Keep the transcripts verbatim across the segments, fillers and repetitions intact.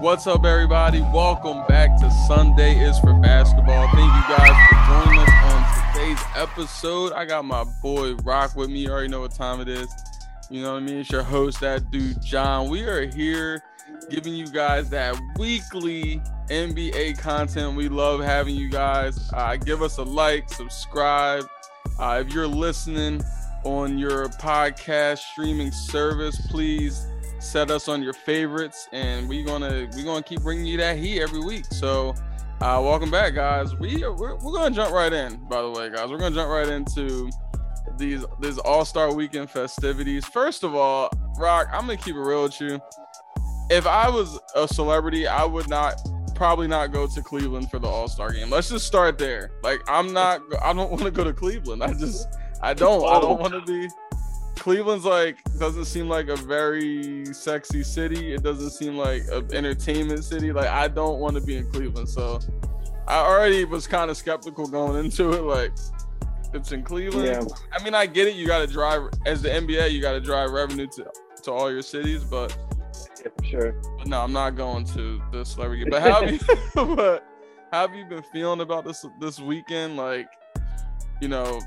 What's up, everybody? Welcome back to Sunday is for Basketball. Thank you guys for joining us on today's episode. I got my boy Rock with me. You already know what time it is. You know what I mean? It's your host, That Dude John. We are here giving you guys that weekly N B A content. We love having you guys. Uh, give us a like, subscribe. Uh, if you're listening on your podcast streaming service, please set us on your favorites, and we're gonna we're gonna keep bringing you that heat every week. So uh welcome back, guys. We are, we're, we're gonna jump right in. By the way, guys, we're gonna jump right into these this All-Star Weekend festivities. First of all, Rock, I'm gonna keep it real with you. If I was a celebrity, I would not probably not go to Cleveland for the All-Star game. Let's just start there. Like, I'm not I don't want to go to Cleveland. I just I don't I don't want to be Cleveland's like doesn't seem like a very sexy city. It doesn't seem like an entertainment city. Like, I don't want to be in Cleveland. So I already was kind of skeptical going into it. Like, it's in Cleveland. Yeah. I mean, I get it. You got to drive as the N B A. You got to drive revenue to, to all your cities. But yeah, for sure. But no, I'm not going to the celebrity. But how have you? But how have you been feeling about this this weekend? Like, you know,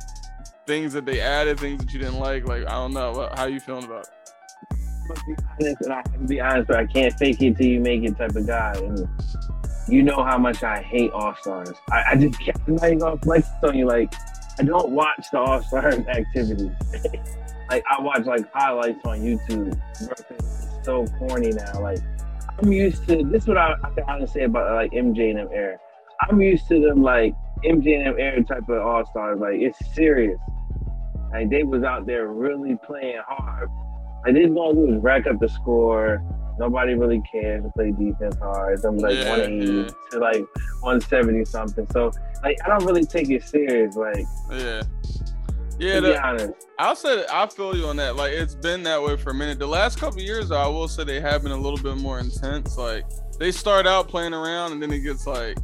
things that they added, things that you didn't like. Like, I don't know. What, how are you feeling about it? I'm gonna be honest, and I have to be honest, but I can't fake it till you make it type of guy. And you know how much I hate All-Stars. I, I just can't, I'm not even gonna flex on you. Like, I don't watch the All-Stars activities. Like, I watch, like, highlights on YouTube. It's so corny now. Like, I'm used to, this is what I, I can honestly say about, like, M J and them era. I'm used to them, like, M J and them era type of All-Stars. Like, it's serious. Like, they was out there really playing hard. Like, they just gonna do is rack up the score. Nobody really cares to play defense hard. Them like yeah, one eighty yeah. to like one seventy something. So, like, I don't really take it serious. Like, yeah, yeah. To the, be honest, I'll say I feel you on that. Like, it's been that way for a minute. The last couple of years, though, I will say they have been a little bit more intense. Like, they start out playing around, and then it gets like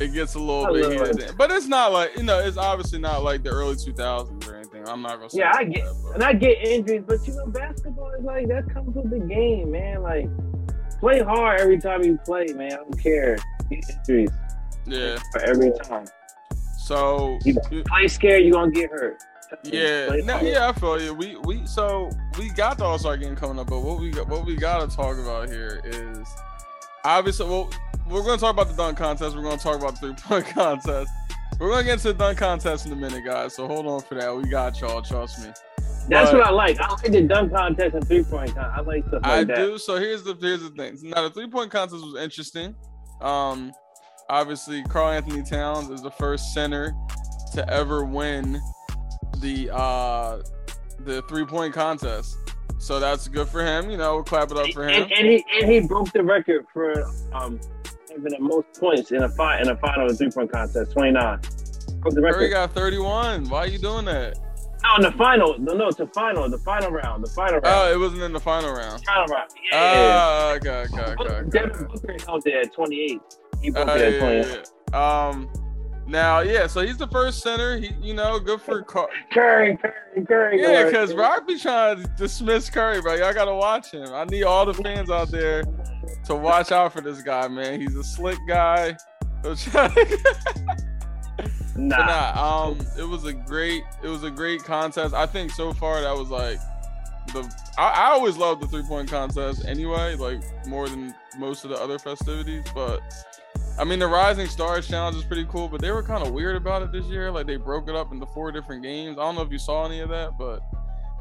it gets a little I bit here and there. But it's not like, you know, it's obviously not like the early two thousands or anything. I'm not gonna say yeah, I get that, and I get injuries, but you know, basketball is like that comes with the game, man. Like, play hard every time you play, man. I don't care. Get injuries, yeah, for every time. So you play scared, you are gonna get hurt. Yeah, no, yeah, I feel you. We we so we got the All-Star game coming up, but what we got, what we gotta talk about here is obviously, well, we're gonna talk about the dunk contest. We're gonna talk about the three-point contest. We're going to get into the dunk contest in a minute, guys, so hold on for that. We got y'all, trust me. That's but, what I like. I like the dunk contest and three-point contest. I like stuff like I that. I do, so here's the here's the thing. Now, the three-point contest was interesting. Um, obviously, Karl-Anthony Towns is the first center to ever win the uh, the three-point contest. So that's good for him. You know, we'll clap it up for him. And, and, he, and he broke the record for um, – the most points in a fight in a final three point contest, twenty-nine. Curry got thirty-one. Why are you doing that? No, in the final, no, no, it's the final, the final round, the final round. Oh, it wasn't in the final round. Final round. Yeah. Oh, okay, okay, okay. Devin Booker held there at twenty-eight. He broke uh, there at twenty-eight. Yeah. Um, now, yeah, so he's the first center. He, you know, good for Car- Curry, Curry, Curry. Yeah, because Rock be trying to dismiss Curry, bro. Y'all gotta watch him. I need all the fans out there to watch out for this guy, man. He's a slick guy. nah. nah. Um, it was a great, it was a great contest. I think so far that was like the. I, I always loved the three-point contest anyway, like more than most of the other festivities. But I mean, the Rising Stars Challenge is pretty cool, but they were kind of weird about it this year. Like, they broke it up into four different games. I don't know if you saw any of that, but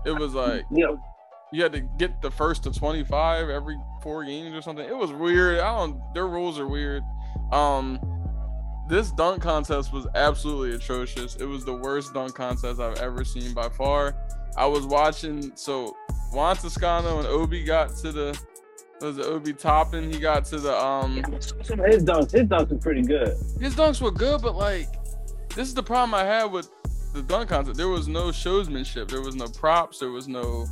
it was like. Yeah. You had to get the first to twenty-five every four games or something. It was weird. I don't. Their rules are weird. Um, this dunk contest was absolutely atrocious. It was the worst dunk contest I've ever seen by far. I was watching. So Juan Toscano and Obi got to the. Was it Obi Toppin? He got to the. Um, his dunks. His dunks were pretty good. His dunks were good, but like, this is the problem I had with the dunk contest. There was no showsmanship. There was no props. There was no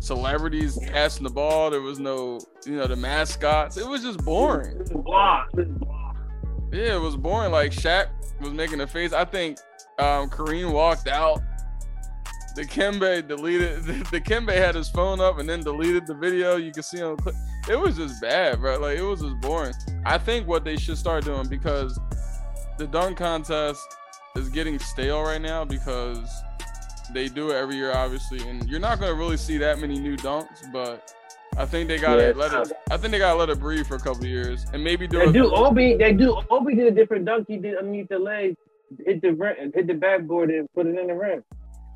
celebrities passing the ball. There was no, you know, the mascots. It was just boring. It was blah. It was blah. Yeah, it was boring. Like, Shaq was making a face. I think um, Kareem walked out. Dikembe deleted. Dikembe had his phone up and then deleted the video. You can see him. it was just bad, bro. Like, it was just boring. I think what they should start doing, because the dunk contest is getting stale right now because they do it every year, obviously, and you're not going to really see that many new dunks, but I think they gotta yeah, let it. I think they gotta let it breathe for a couple of years, and maybe do. They a- do Obi. They do Obi did a different dunk. He did underneath the legs, hit the rim, hit the backboard, and put it in the rim.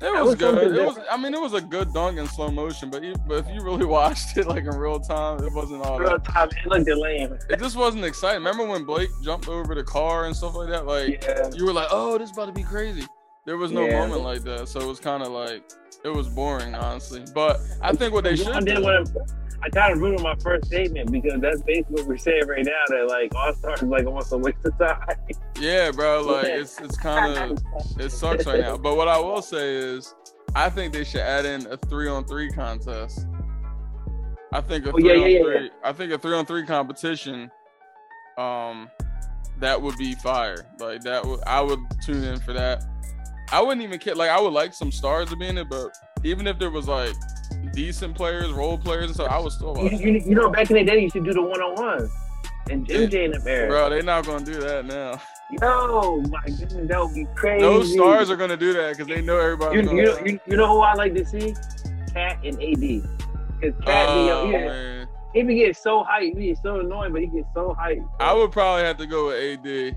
It was, was good. It different. was. I mean, it was a good dunk in slow motion, but you, but if you really watched it like in real time, it wasn't all real that. time. It looked lame. It just wasn't exciting. Remember when Blake jumped over the car and stuff like that? Like yeah. you were like, oh, this is about to be crazy. There was no yeah. moment like that, so it was kind of like it was boring, honestly. But I think what they should. I didn't want to. I kind of ruined my first statement because that's basically what we're saying right now, that like All Stars like almost a waste of time. Yeah, bro. Like it's it's kind of it sucks right now. But what I will say is, I think they should add in a three on three contest. I think a three oh, yeah, on yeah, three. Yeah. I think a three on three competition. Um, that would be fire. Like that would I would tune in for that. I wouldn't even care. Like I would like some stars to be in it, but even if there was like. Decent players, role players, and so I was still. You, you, you know, back in the day, you should do the one on one, and M J and Barry. Bro, they're not gonna do that now. Yo, my goodness, that would be crazy. Those stars are gonna do that because they know everybody. You, you, know, you, you know who I like to see? Cat and A D. Because Cat, oh, you know, he be getting so hyped. He is so annoying, but he gets so hyped. Bro. I would probably have to go with A D.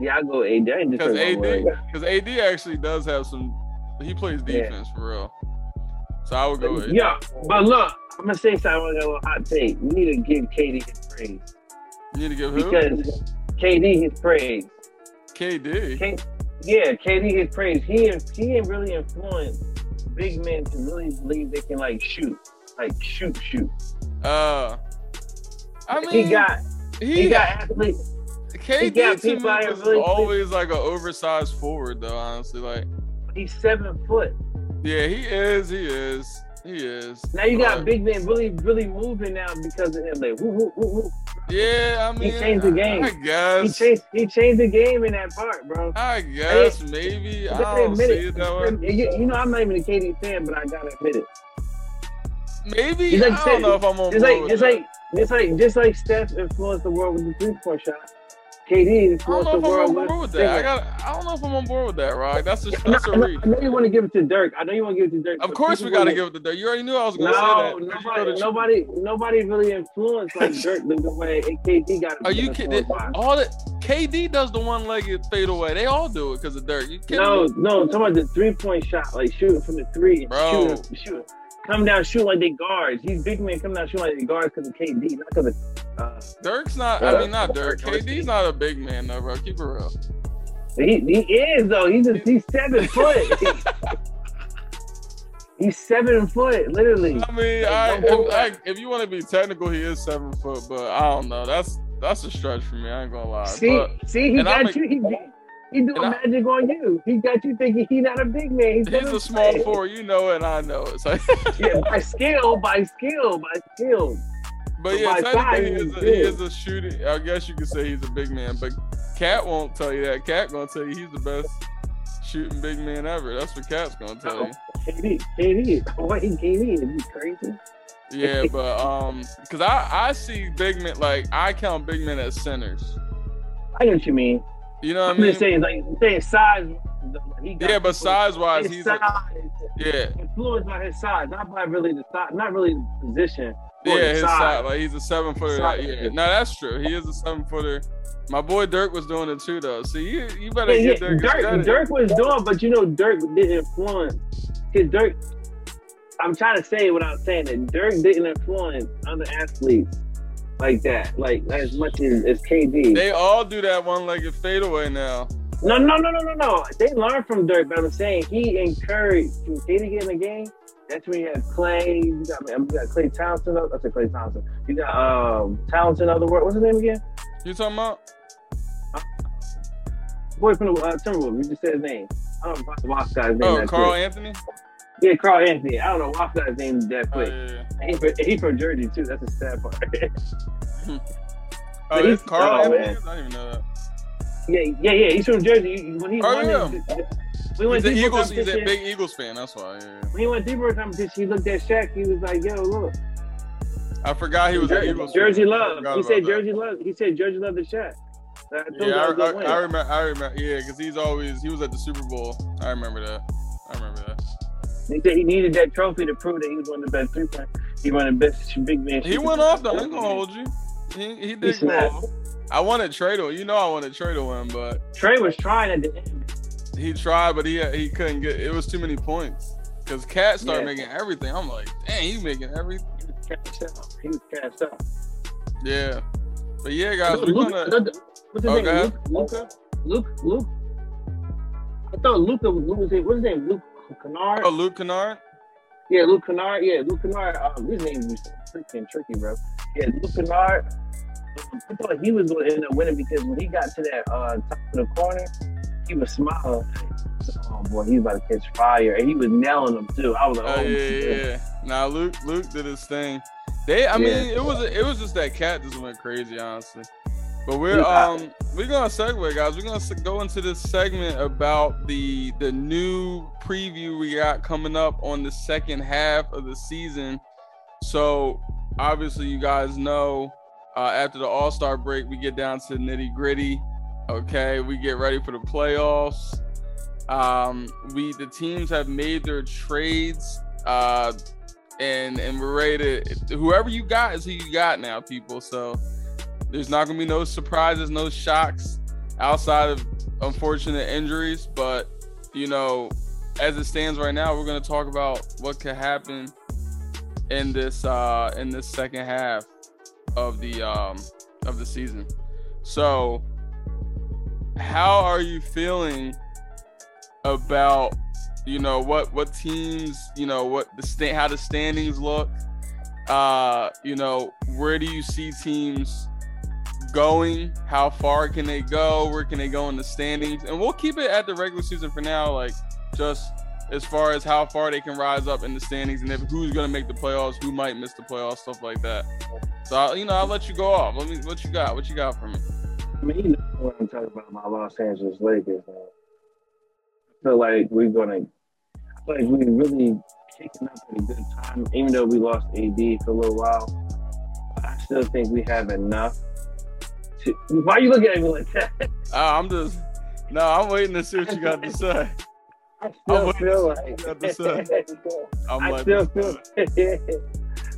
Yeah, I go A D. Because A D, because A D actually does have some. He plays defense yeah. for real. So I would go with yeah, but look, I'm going to say something on that little hot take. We need to give K D his praise. You need to give who? Because K D his praise. K D? K- yeah, K D his praise. He he really influenced big men to really believe they can, like, shoot. Like, shoot, shoot. Uh, I mean... He got, he, he got athletes. K D, he got to me, is really always, like, an oversized forward, though, honestly. Like... He's seven foot. Yeah, he is. He is. He is. Now you got like, big men really, really moving now because of him. Like, woo, woo, woo, woo. Yeah, I mean, he changed the game. I guess he changed. He changed the game in that part, bro. I guess and, maybe I don't see it that way. You, you know, I'm not even a K D fan, but I gotta admit it. Maybe like, I don't know if I'm on board. Like, with it's that. like it's like just like Steph influenced the world with the three-point shot. K D is I don't know if I'm on board with that. I got. I don't know if I'm on board with that, Rock. That's just that's a reach. I know you want to give it to Dirk. I know you want to give it to Dirk. Of course, we got to give it to Dirk. You already knew I was going to no, say that. Nobody, nobody, nobody really influenced like Dirk the way K D got. Are you kidding? All that K D does the one-legged fadeaway. They all do it because of Dirk. You kidding? No, me? no. I'm talking about the three-point shot, like shooting from the three, bro. Shooting, shooting. Come down, shoot like they guards. These big men come down, shoot like they guards because of K D, not because of uh, Dirk's not. Uh, I mean, not Dirk. K D's not a big man though, bro. Keep it real. He, he is though. He's just, he's seven foot. He's seven foot, literally. I mean, I, if, I, if you want to be technical, he is seven foot, but I don't know. That's that's a stretch for me. I ain't gonna lie. See, but, see, he got I'm you. A, he, He's doing and magic I, on you. He got you thinking he's not a big man. He's, he's a small four. You know it. And I know it. So. yeah, by skill, by skill, by skill. But, but yeah, technically he is, a, he is a shooting. I guess you could say he's a big man. But Cat won't tell you that. Cat gonna tell you he's the best shooting big man ever. That's what Cat's gonna tell you. K D, K D, what K D? Is he crazy? Yeah, but um, because I I see big men like I count big men as centers. I know what you mean. You know what I mean? I'm just saying, like, saying size. He got yeah, but size-wise, he's size, a, yeah. influenced by his size, not by really the size, not really the position. Yeah, the his size. size. Like, he's a seven-footer. Yeah. No, that's true. He is a seven-footer. My boy Dirk was doing it, too, though. So you, you better yeah, get yeah. Dirk. Dirk, Dirk was doing, but, you know, Dirk didn't influence. Because Dirk, I'm trying to say what I'm saying, that Dirk didn't influence other athletes. Like that, like as much as, as K D. They all do that one-legged fadeaway now. No, no, no, no, no, no. They learned from Dirk, but I'm saying he encouraged when K D get in the game. That's when you have Clay. You got, you got Clay Townsend. I said Clay Townsend. You got um, Townsend. Other word. What's his name again? You talking about? Uh, boy from the uh, Timberwolves. You just said his name. I don't know the Wasp guy's name. Oh, Karl-Anthony. Yeah, Karl-Anthony. I don't know why that name that quick. Oh, yeah, yeah. He, from, he from Jersey too. That's the sad part. oh, he's Karl-Anthony. Oh, I didn't even know that. Yeah, yeah, yeah. He's from Jersey. When he oh, won yeah. it, we went he's, Eagles, he's a big Eagles fan. That's why. Yeah, yeah. When he went deeper competition, he looked at Shaq. He was like, "Yo, look, I forgot he was. Jersey, he was Jersey Love. He said Jersey that. Love. He said Jersey Love the shot. I yeah, I, I, I, I remember. I remember. Yeah, because he's always he was at the Super Bowl. I remember that. I remember that. He said he needed that trophy to prove that he was one of the best three-point. He won the best big man. He went off though. I'm gonna hold you. He he did go off. I wanted Trey to, you know, I wanted Trey to win, but Trey was trying at the end. He tried, but he he couldn't get. It was too many points because Cat started yeah. making everything. I'm like, dang, he's making everything. He was cashed out. He was cashed out. Yeah, but yeah, guys, Luke, we're Luke, gonna. Another, what's his okay. name? Luke, Luke, Luke. I thought Luca was Luke. What's his name? Luke Kennard. Oh, Luke Kennard. Yeah, Luke Kennard. Yeah, Luke Kennard. Um, his name was freaking tricky, bro. Yeah, Luke Kennard. I thought he was going to end up winning because when he got to that uh, top of the corner, he was smiling. Oh boy, he was about to catch fire, and he was nailing them too. I was like, oh, oh yeah, yeah, yeah. Now nah, Luke, Luke did his thing. They, I yeah. mean, it was it was just that Cat just went crazy, honestly. But we're um we're gonna segue, guys. We're gonna go into this segment about the the new preview we got coming up on the second half of the season. So obviously, you guys know. Uh, after the All-Star break, we get down to nitty-gritty, okay? We get ready for the playoffs. Um, we the teams have made their trades, uh, and and we're ready to – whoever you got is who you got now, people. So there's not going to be no surprises, no shocks outside of unfortunate injuries. But, you know, as it stands right now, we're going to talk about what could happen in this uh, in this second half of the um of the season. So how are you feeling about, you know, what what teams, you know, what the sta- how the standings look, uh you know, where do you see teams going, how far can they go, where can they go in the standings? And we'll keep it at the regular season for now, like just as far as how far they can rise up in the standings and if who's going to make the playoffs, who might miss the playoffs, stuff like that. So, I, you know, I'll let you go off. Let me, what you got? What you got for me? I mean, you know what I'm talking about, my Los Angeles Lakers, man. I feel like we're going to – I feel like we're really kicking up at a good time. Even though we lost A D for a little while, I still think we have enough to – why are you looking at me like that? Uh, I'm just – no, I'm waiting to see what you got to say. I still I feel like I'm I still feel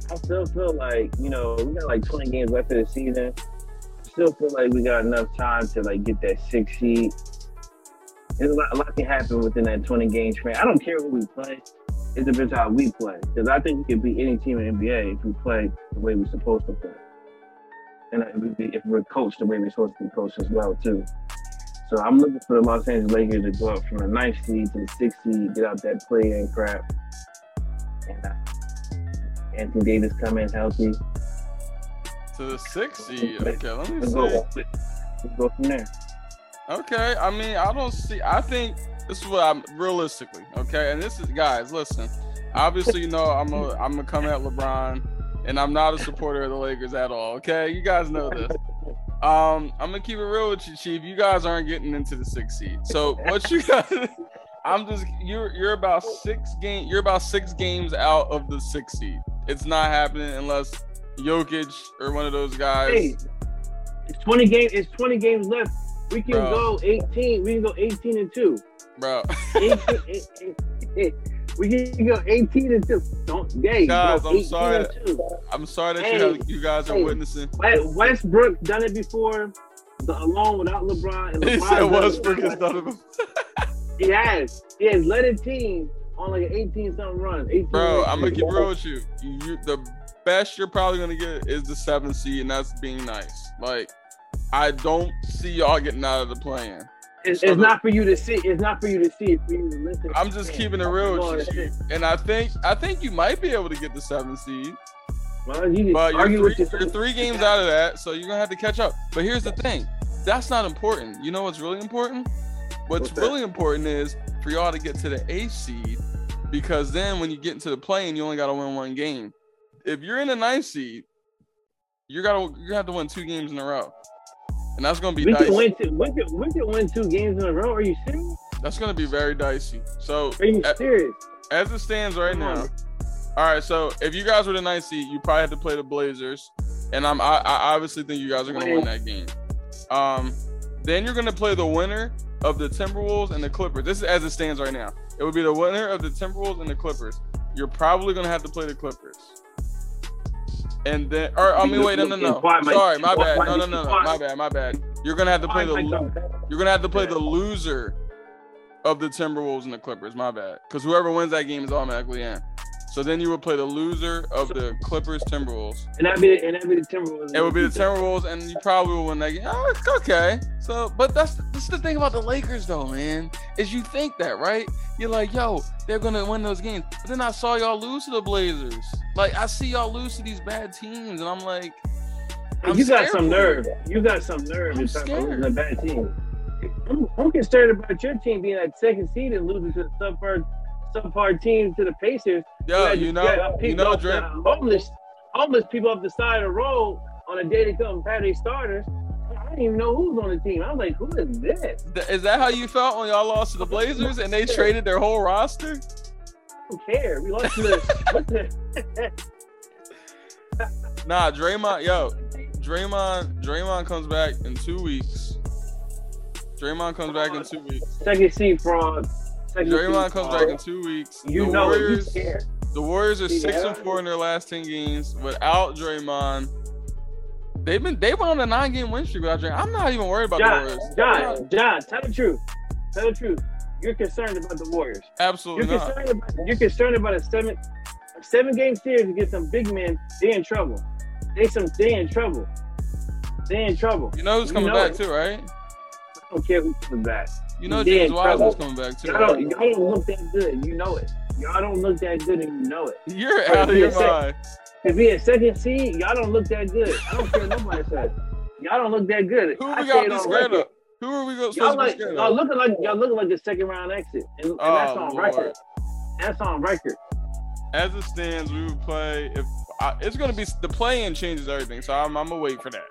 I still feel like, you know, we got like twenty games left of the season. I still feel like we got enough time to like get that six seed. There's a lot, a lot can happen within that twenty game span. I don't care who we play. It depends how we play. Because I think we could beat any team in the N B A if we play the way we're supposed to play. And if we're coached the way we're supposed to be coached as well too. So I'm looking for the Los Angeles Lakers to go up from the ninth seed to the sixth seed, get out that play-in crap. And uh, Anthony Davis come in healthy. To the sixth seed? Okay, let me Let's see. Go. Let's go from there. Okay, I mean, I don't see... I think this is what I'm... Realistically, okay? And this is... Guys, listen. Obviously, you know, I'm a, I'm going to come at LeBron, and I'm not a supporter of the Lakers at all, okay? You guys know this. Um, I'm gonna keep it real with you, Chief. You guys aren't getting into the sixth seed. So what you guys, I'm just you're you're about six game you're about six games out of the sixth seed. It's not happening unless Jokic or one of those guys. Hey, it's twenty games. It's twenty games left. We can Bro. go eighteen. We can go eighteen and two. Bro, eighteen, eight, eight, eight. We can go eighteen and two. Don't gay. Guys, I'm sorry. I'm sorry that hey, you, have, you guys are hey, witnessing. Westbrook done it before, the alone without LeBron. And LeBron he said Westbrook has done it before. He has. He has led a team on like an eighteen-something run. eighteen Bro, run. I'm going to keep real with you. you. The best you're probably going to get is the seventh seed, and that's being nice. Like, I don't see y'all getting out of the play-in. It's, it's not for you to see. It's not for you to see. It's for you to listen. I'm just keeping it real with you, and I think I think you might be able to get the seven seed. Well, you but you're three, with you're three games out of that, so you're gonna have to catch up. But here's the thing, that's not important. You know what's really important? What's, what's really important is for y'all to get to the eighth seed, because then when you get into the play-in, you only gotta win one game. If you're in the ninth seed, you gotta you have to win two games in a row. And that's going to be we dicey. Can win two, we, can, we can win two games in a row. Are you serious? That's going to be very dicey. So, Are you serious? As, as it stands right now, All right, so if you guys were the ninth seed, you probably had to play the Blazers, and I'm I, I obviously think you guys are going to win that game. Um, then you're going to play the winner of the Timberwolves and the Clippers. This is as it stands right now. It would be the winner of the Timberwolves and the Clippers. You're probably going to have to play the Clippers. And then, or I mean, wait, no, no, no. Sorry, my bad. No, no, no, no. My bad, my bad. You're gonna have to play the you're gonna have to play the loser of the Timberwolves and the Clippers. My bad, because whoever wins that game is automatically in. So then you would play the loser of the Clippers Timberwolves. And that'd be and that'd be the Timberwolves. It would be the Timberwolves, and you probably will win that game. Oh, it's okay. So, but that's that's the thing about the Lakers, though, man. Is you think that, right? You're like, yo, they're gonna win those games. But then I saw y'all lose to the Blazers. Like, I see y'all lose to these bad teams, and I'm like, I'm you got some nerve. You got some nerve. I'm scared. A bad team. I'm, I'm concerned about your team being at second seed and losing to the subpar, subpar team to the Pacers. Yo, you know, you know, Dre. Homeless, homeless people up the side of the road on a day to come Saturday starters. I didn't even know who was on the team. I was like, who is this? Is that how you felt when y'all lost to the Blazers and they traded their whole roster? I don't care. We lost to the. Nah, Draymond, yo. Draymond, Draymond comes back in two weeks. Draymond comes back in two weeks. Second seed, fraud. Draymond comes back in two weeks. You know it, you scared. The Warriors are six and four in their last ten games without Draymond. They've been they went on a nine game win streak without Draymond. I'm not even worried about the Warriors. John, John, tell the truth. Tell the truth. You're concerned about the Warriors. Absolutely you're not. Concerned about, you're concerned about a seven, a seven game series against some big men. They're in trouble. They some they in trouble. They in trouble. You know who's coming you know back it. too, right? I don't care who's coming back. You know James Wiseman's coming back too. Y'all don't, y'all don't look that good. You know it. Y'all don't look that good, and you know it. You're but out of your mind. Sec- to be a second seed, y'all don't look that good. I don't care nobody says. Y'all don't look that good. Who I we got this record? Up? Who are we going to y'all like, y'all looking like y'all looking like the second round exit, and, and oh, that's on Lord. record. That's on record. As it stands, we would play if. I, it's gonna be the play-in changes everything, so I'm, I'm gonna wait for that.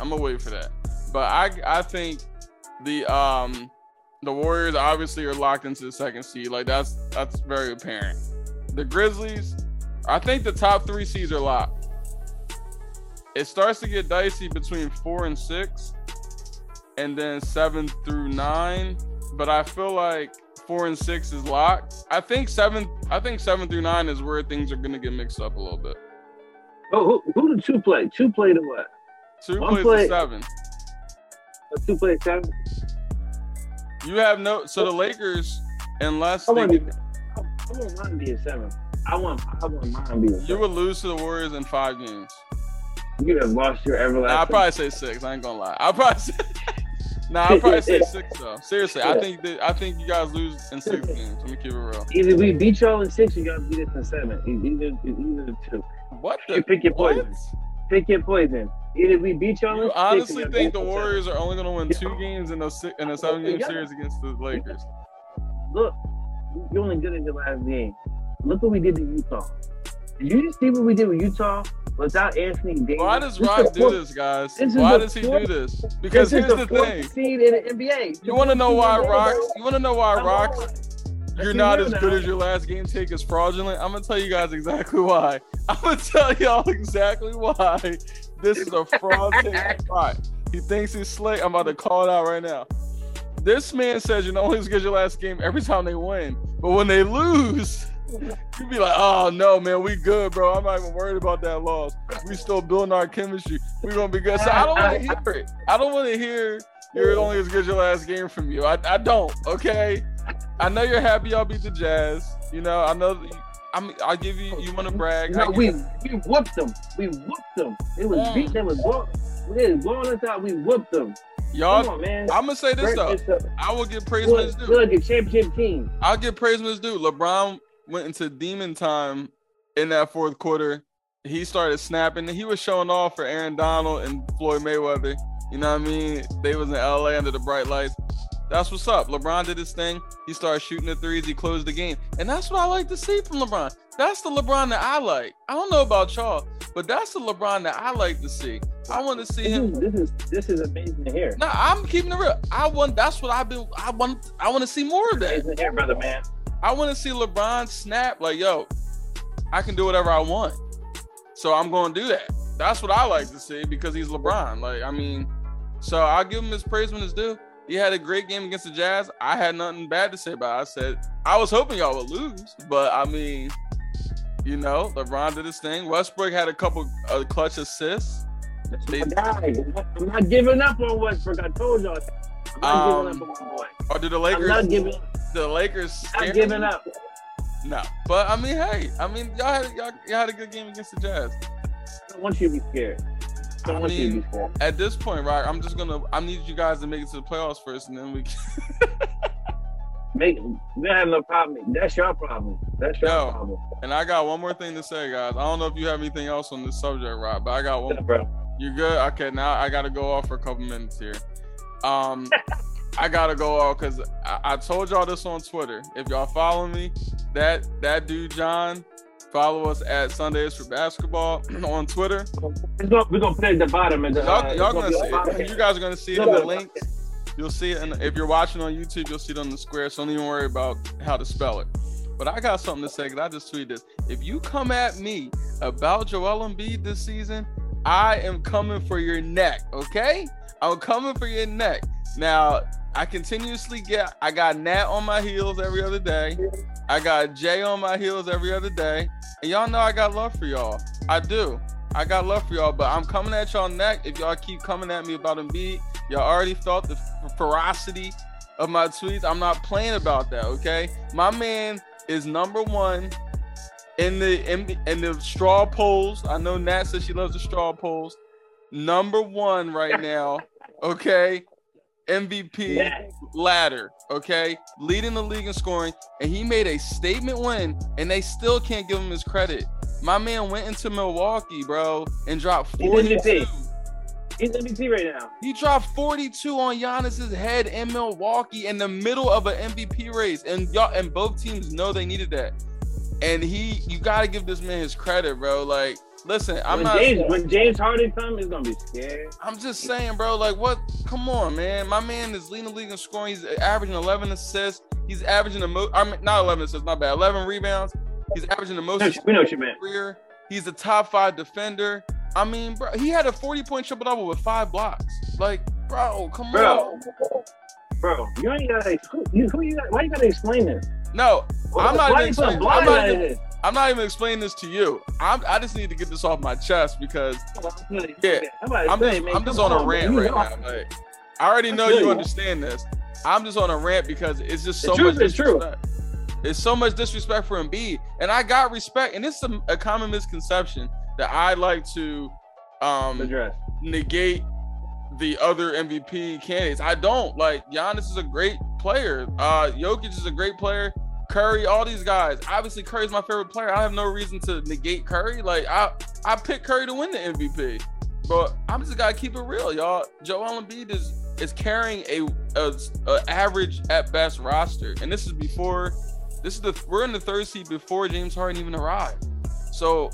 I'm gonna wait for that. But I I think the um the Warriors obviously are locked into the second seed. Like that's that's very apparent. The Grizzlies, I think the top three seeds are locked. It starts to get dicey between four and six, and then seven through nine. But I feel like four and six is locked. I think seven. I think seven through nine is where things are gonna get mixed up a little bit. Oh, who, who did two play? Two play to what? Two One plays play, to seven. Two plays seven. You have no. So the Lakers, unless I want mine to be a seven. I want. I want mine to be a seven. You would lose to the Warriors in five games. You have lost your everlasting. Nah, I'd probably say six. I ain't gonna lie. I'll probably. Say, nah, I'll probably say six though. Seriously, I think that I think you guys lose in six games. Let me keep it real. Either we beat y'all in six, or y'all beat us in seven. Either either two. What the? You pick your what? poison. Pick your poison. Either we beat y'all. You honestly think the Warriors seven. are only going to win two games in a six, in a seven-game series against the Lakers? Look, you're only good in your last game. Look what we did to Utah. Did you just see what we did with Utah without Anthony Davis? Why does Rock do this, guys? Why does he do this? Because here's the thing. Seed in the N B A. You want to know why Rock? You want to know why Rock? You're not as good as your last game take is fraudulent. I'm going to tell you guys exactly why. I'm going to tell y'all exactly why this is a fraudulent spot. He thinks he's slick. I'm about to call it out right now. This man says you're not only as good as your last game every time they win, but when they lose, you be like, oh, no, man, we good, bro. I'm not even worried about that loss. We still building our chemistry. We're going to be good. So I don't want to hear it. I don't want to hear you're only as good as your last game from you. I, I don't, okay? I know you're happy y'all beat the Jazz. You know, I know. I'm. I'll give you. You want to brag? No, we you. we whooped them. We whooped them. It was mm. beat. They was blowing. blowing us out. We whooped them. Y'all, come on, man. I'm gonna say this Break though. This I will give praise when it's due. Like a championship team. I'll give praise when it's due. LeBron went into demon time in that fourth quarter. He started snapping. He was showing off for Aaron Donald and Floyd Mayweather. You know what I mean? They was in L A under the bright lights. That's what's up. LeBron did his thing. He started shooting the threes. He closed the game. And that's what I like to see from LeBron. That's the LeBron that I like. I don't know about y'all, but that's the LeBron that I like to see. I want to see this him. Is, this is this is amazing to hear. No, I'm keeping it real. I want. That's what I've been. I want. I want to see more of that. Amazing to hear, brother, man. I want to see LeBron snap. Like, yo, I can do whatever I want. So I'm going to do that. That's what I like to see because he's LeBron. Like, I mean, so I'll give him his praise when it's due. He had a great game against the Jazz. I had nothing bad to say about it. I said, I was hoping y'all would lose, but I mean, you know, LeBron did his thing. Westbrook had a couple uh, clutch assists. They, I'm not giving up on Westbrook. I told y'all. I'm not um, giving up on my boy. Or do the Lakers? I'm not giving up. The Lakers. I'm not giving up. No, but I mean, hey, I mean, y'all had y'all, y'all had a good game against the Jazz. I don't want you to be scared. I don't I want mean, you to be scared. At this point, Rock, I'm just gonna. I need you guys to make it to the playoffs first, and then we can. Make they have no problem. That's your problem. That's your Yo, problem. And I got one more thing to say, guys. I don't know if you have anything else on this subject, Rock, but I got one. Yeah, you good? Okay, now I gotta go off for a couple minutes here. Um, I gotta go off because I-, I told y'all this on Twitter. If y'all follow me, that that dude John, follow us at Sundays for Basketball on Twitter. We're gonna, we're gonna play at the bottom. And the, y'all, uh, y'all gonna, gonna see it. You guys are gonna see it in the link. You'll see it, and if you're watching on YouTube, you'll see it on the square. So don't even worry about how to spell it. But I got something to say because I just tweeted this. If you come at me about Joel Embiid this season, I am coming for your neck. Okay, I'm coming for your neck. Now I continuously get. I got Nat on my heels every other day. I got Jay on my heels every other day. And y'all know I got love for y'all. I do. I got love for y'all, but I'm coming at y'all neck if y'all keep coming at me about Embiid. Y'all already felt the ferocity of my tweets. I'm not playing about that, okay? My man is number one in the in the, in the straw polls. I know Nat says she loves the straw polls. Number one right now, okay? M V P ladder, okay? Leading the league in scoring, and he made a statement win, and they still can't give him his credit. My man went into Milwaukee, bro, and dropped forty-two. He's M V P right now. He dropped forty-two on Giannis's head in Milwaukee in the middle of an M V P race, and y'all and both teams know they needed that. And he, you gotta give this man his credit, bro. Like, listen, I'm when not. James, when James Harden comes, he's gonna be scared. I'm just saying, bro. Like, what? Come on, man. My man is leading the league in scoring. He's averaging eleven assists. He's averaging the most. I mean, not eleven assists. My bad. eleven rebounds. He's averaging the most. We know what you meant. Career. He's a top five defender. I mean, bro, he had a forty-point triple-double with five blocks. Like, bro, come bro, on. Bro, you ain't got to explain – why you got to explain this? No, well, I'm, not even explain, I'm, not even, I'm not even explaining this to you. I'm, I just need to get this off my chest because, yeah, I'm just, I'm just on a rant right now. Like, I already know you understand this. I'm just on a rant because it's just so much – it's true. It's so much disrespect for Embiid. And I got respect, and this is a, a common misconception that I like to um, address. Negate the other M V P candidates. I don't. Like, Giannis is a great player. Uh, Jokic is a great player. Curry, all these guys. Obviously, Curry's my favorite player. I have no reason to negate Curry. Like, I, I picked Curry to win the M V P. But I'm just got to keep it real, y'all. Joel Embiid is is carrying a, a, a average at best roster. And this is before... This is the we're in the third seed before James Harden even arrived. So,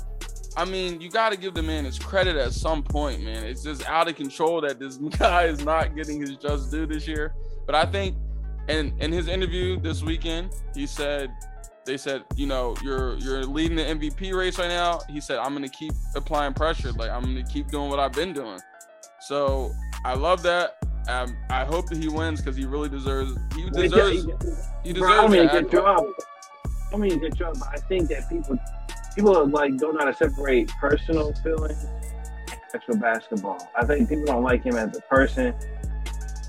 I mean, you got to give the man his credit at some point, man. It's just out of control that this guy is not getting his just due this year. But I think, and in, in his interview this weekend, he said, they said, you know, you're you're leading the M V P race right now. He said, I'm gonna keep applying pressure. Like, I'm gonna keep doing what I've been doing. So I love that. Um, I hope that he wins because he really deserves. He deserves. He deserves. Bro, I mean, good job. I mean, good job. I think that people, people are like don't know how to separate personal feelings and actual basketball. I think people don't like him as a person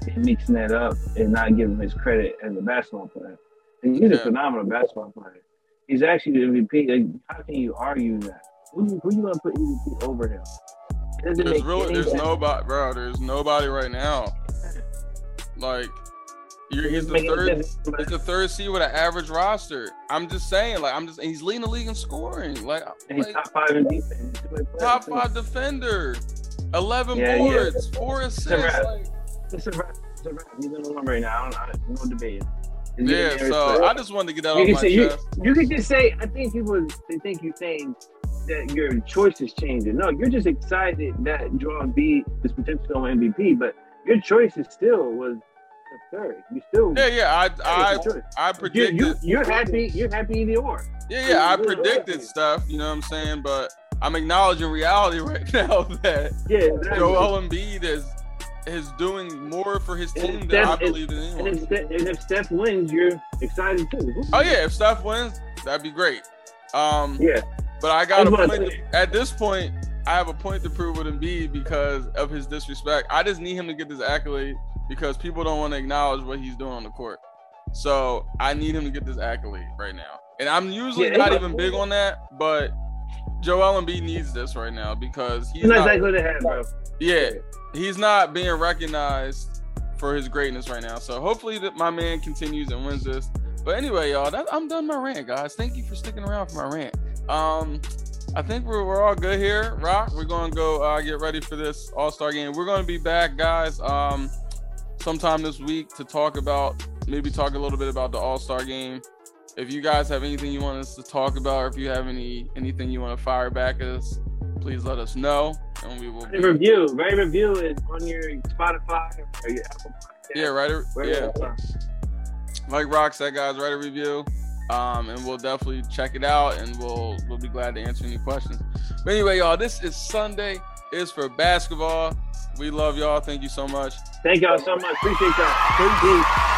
and mixing that up and not giving him his credit as a basketball player. And he's yeah. a phenomenal basketball player. He's actually the M V P. Like, how can you argue that? Who, who you gonna put M V P over him? There's really, there's nobody, bro. There's nobody right now. Like, you're, he's the third, he's the third seed with an average roster. I'm just saying, like, I'm just, he's leading the league in scoring. Like, and he's like, top five in defense. Top five defender. eleven yeah, boards, yeah. four assists. It's a wrap. Like, it's a wrap. It's a wrap. He's in the one right now. I don't, I, no debate. He's yeah, so player. I just wanted to get that you off my say, chest. You, you could just say, I think people, they think you saying that your choice is changing. No, you're just excited that Joel Embiid is potentially on M V P, but your choice is still was Steph Curry. You still yeah yeah I I I predicted you, you, you're happy you're happy in your yeah yeah I predicted stuff, you know what I'm saying, but I'm acknowledging reality right now that yeah, exactly. Joel Embiid is is doing more for his team Steph, than I believe in anyone. And if, and if Steph wins, you're excited too. Oh yeah, if Steph wins, that'd be great. Um, yeah, but I got I a point to, at this point. I have a point to prove with Embiid because of his disrespect. I just need him to get this accolade because people don't want to acknowledge what he's doing on the court. So I need him to get this accolade right now. And I'm usually yeah, not even big on that, but Joel Embiid needs this right now because he's not, not to have, bro. Yeah, he's not being recognized for his greatness right now. So hopefully that my man continues and wins this. But anyway, y'all, that, I'm done my rant, guys. Thank you for sticking around for my rant. Um, I think we're, we're all good here, Rock. We're gonna go uh, get ready for this All-Star game. We're gonna be back, guys, um, sometime this week to talk about, maybe talk a little bit about the All-Star game. If you guys have anything you want us to talk about, or if you have any anything you want to fire back at us, please let us know, and we will be... review. Write a review is on your Spotify or your Apple Podcast. Yeah, write a write yeah. A like Rock said, guys, write a review, um, and we'll definitely check it out, and we'll we'll be glad to answer any questions. But anyway, y'all, this is Sunday is for basketball. We love y'all. Thank you so much. Thank y'all so much. Appreciate y'all. Peace.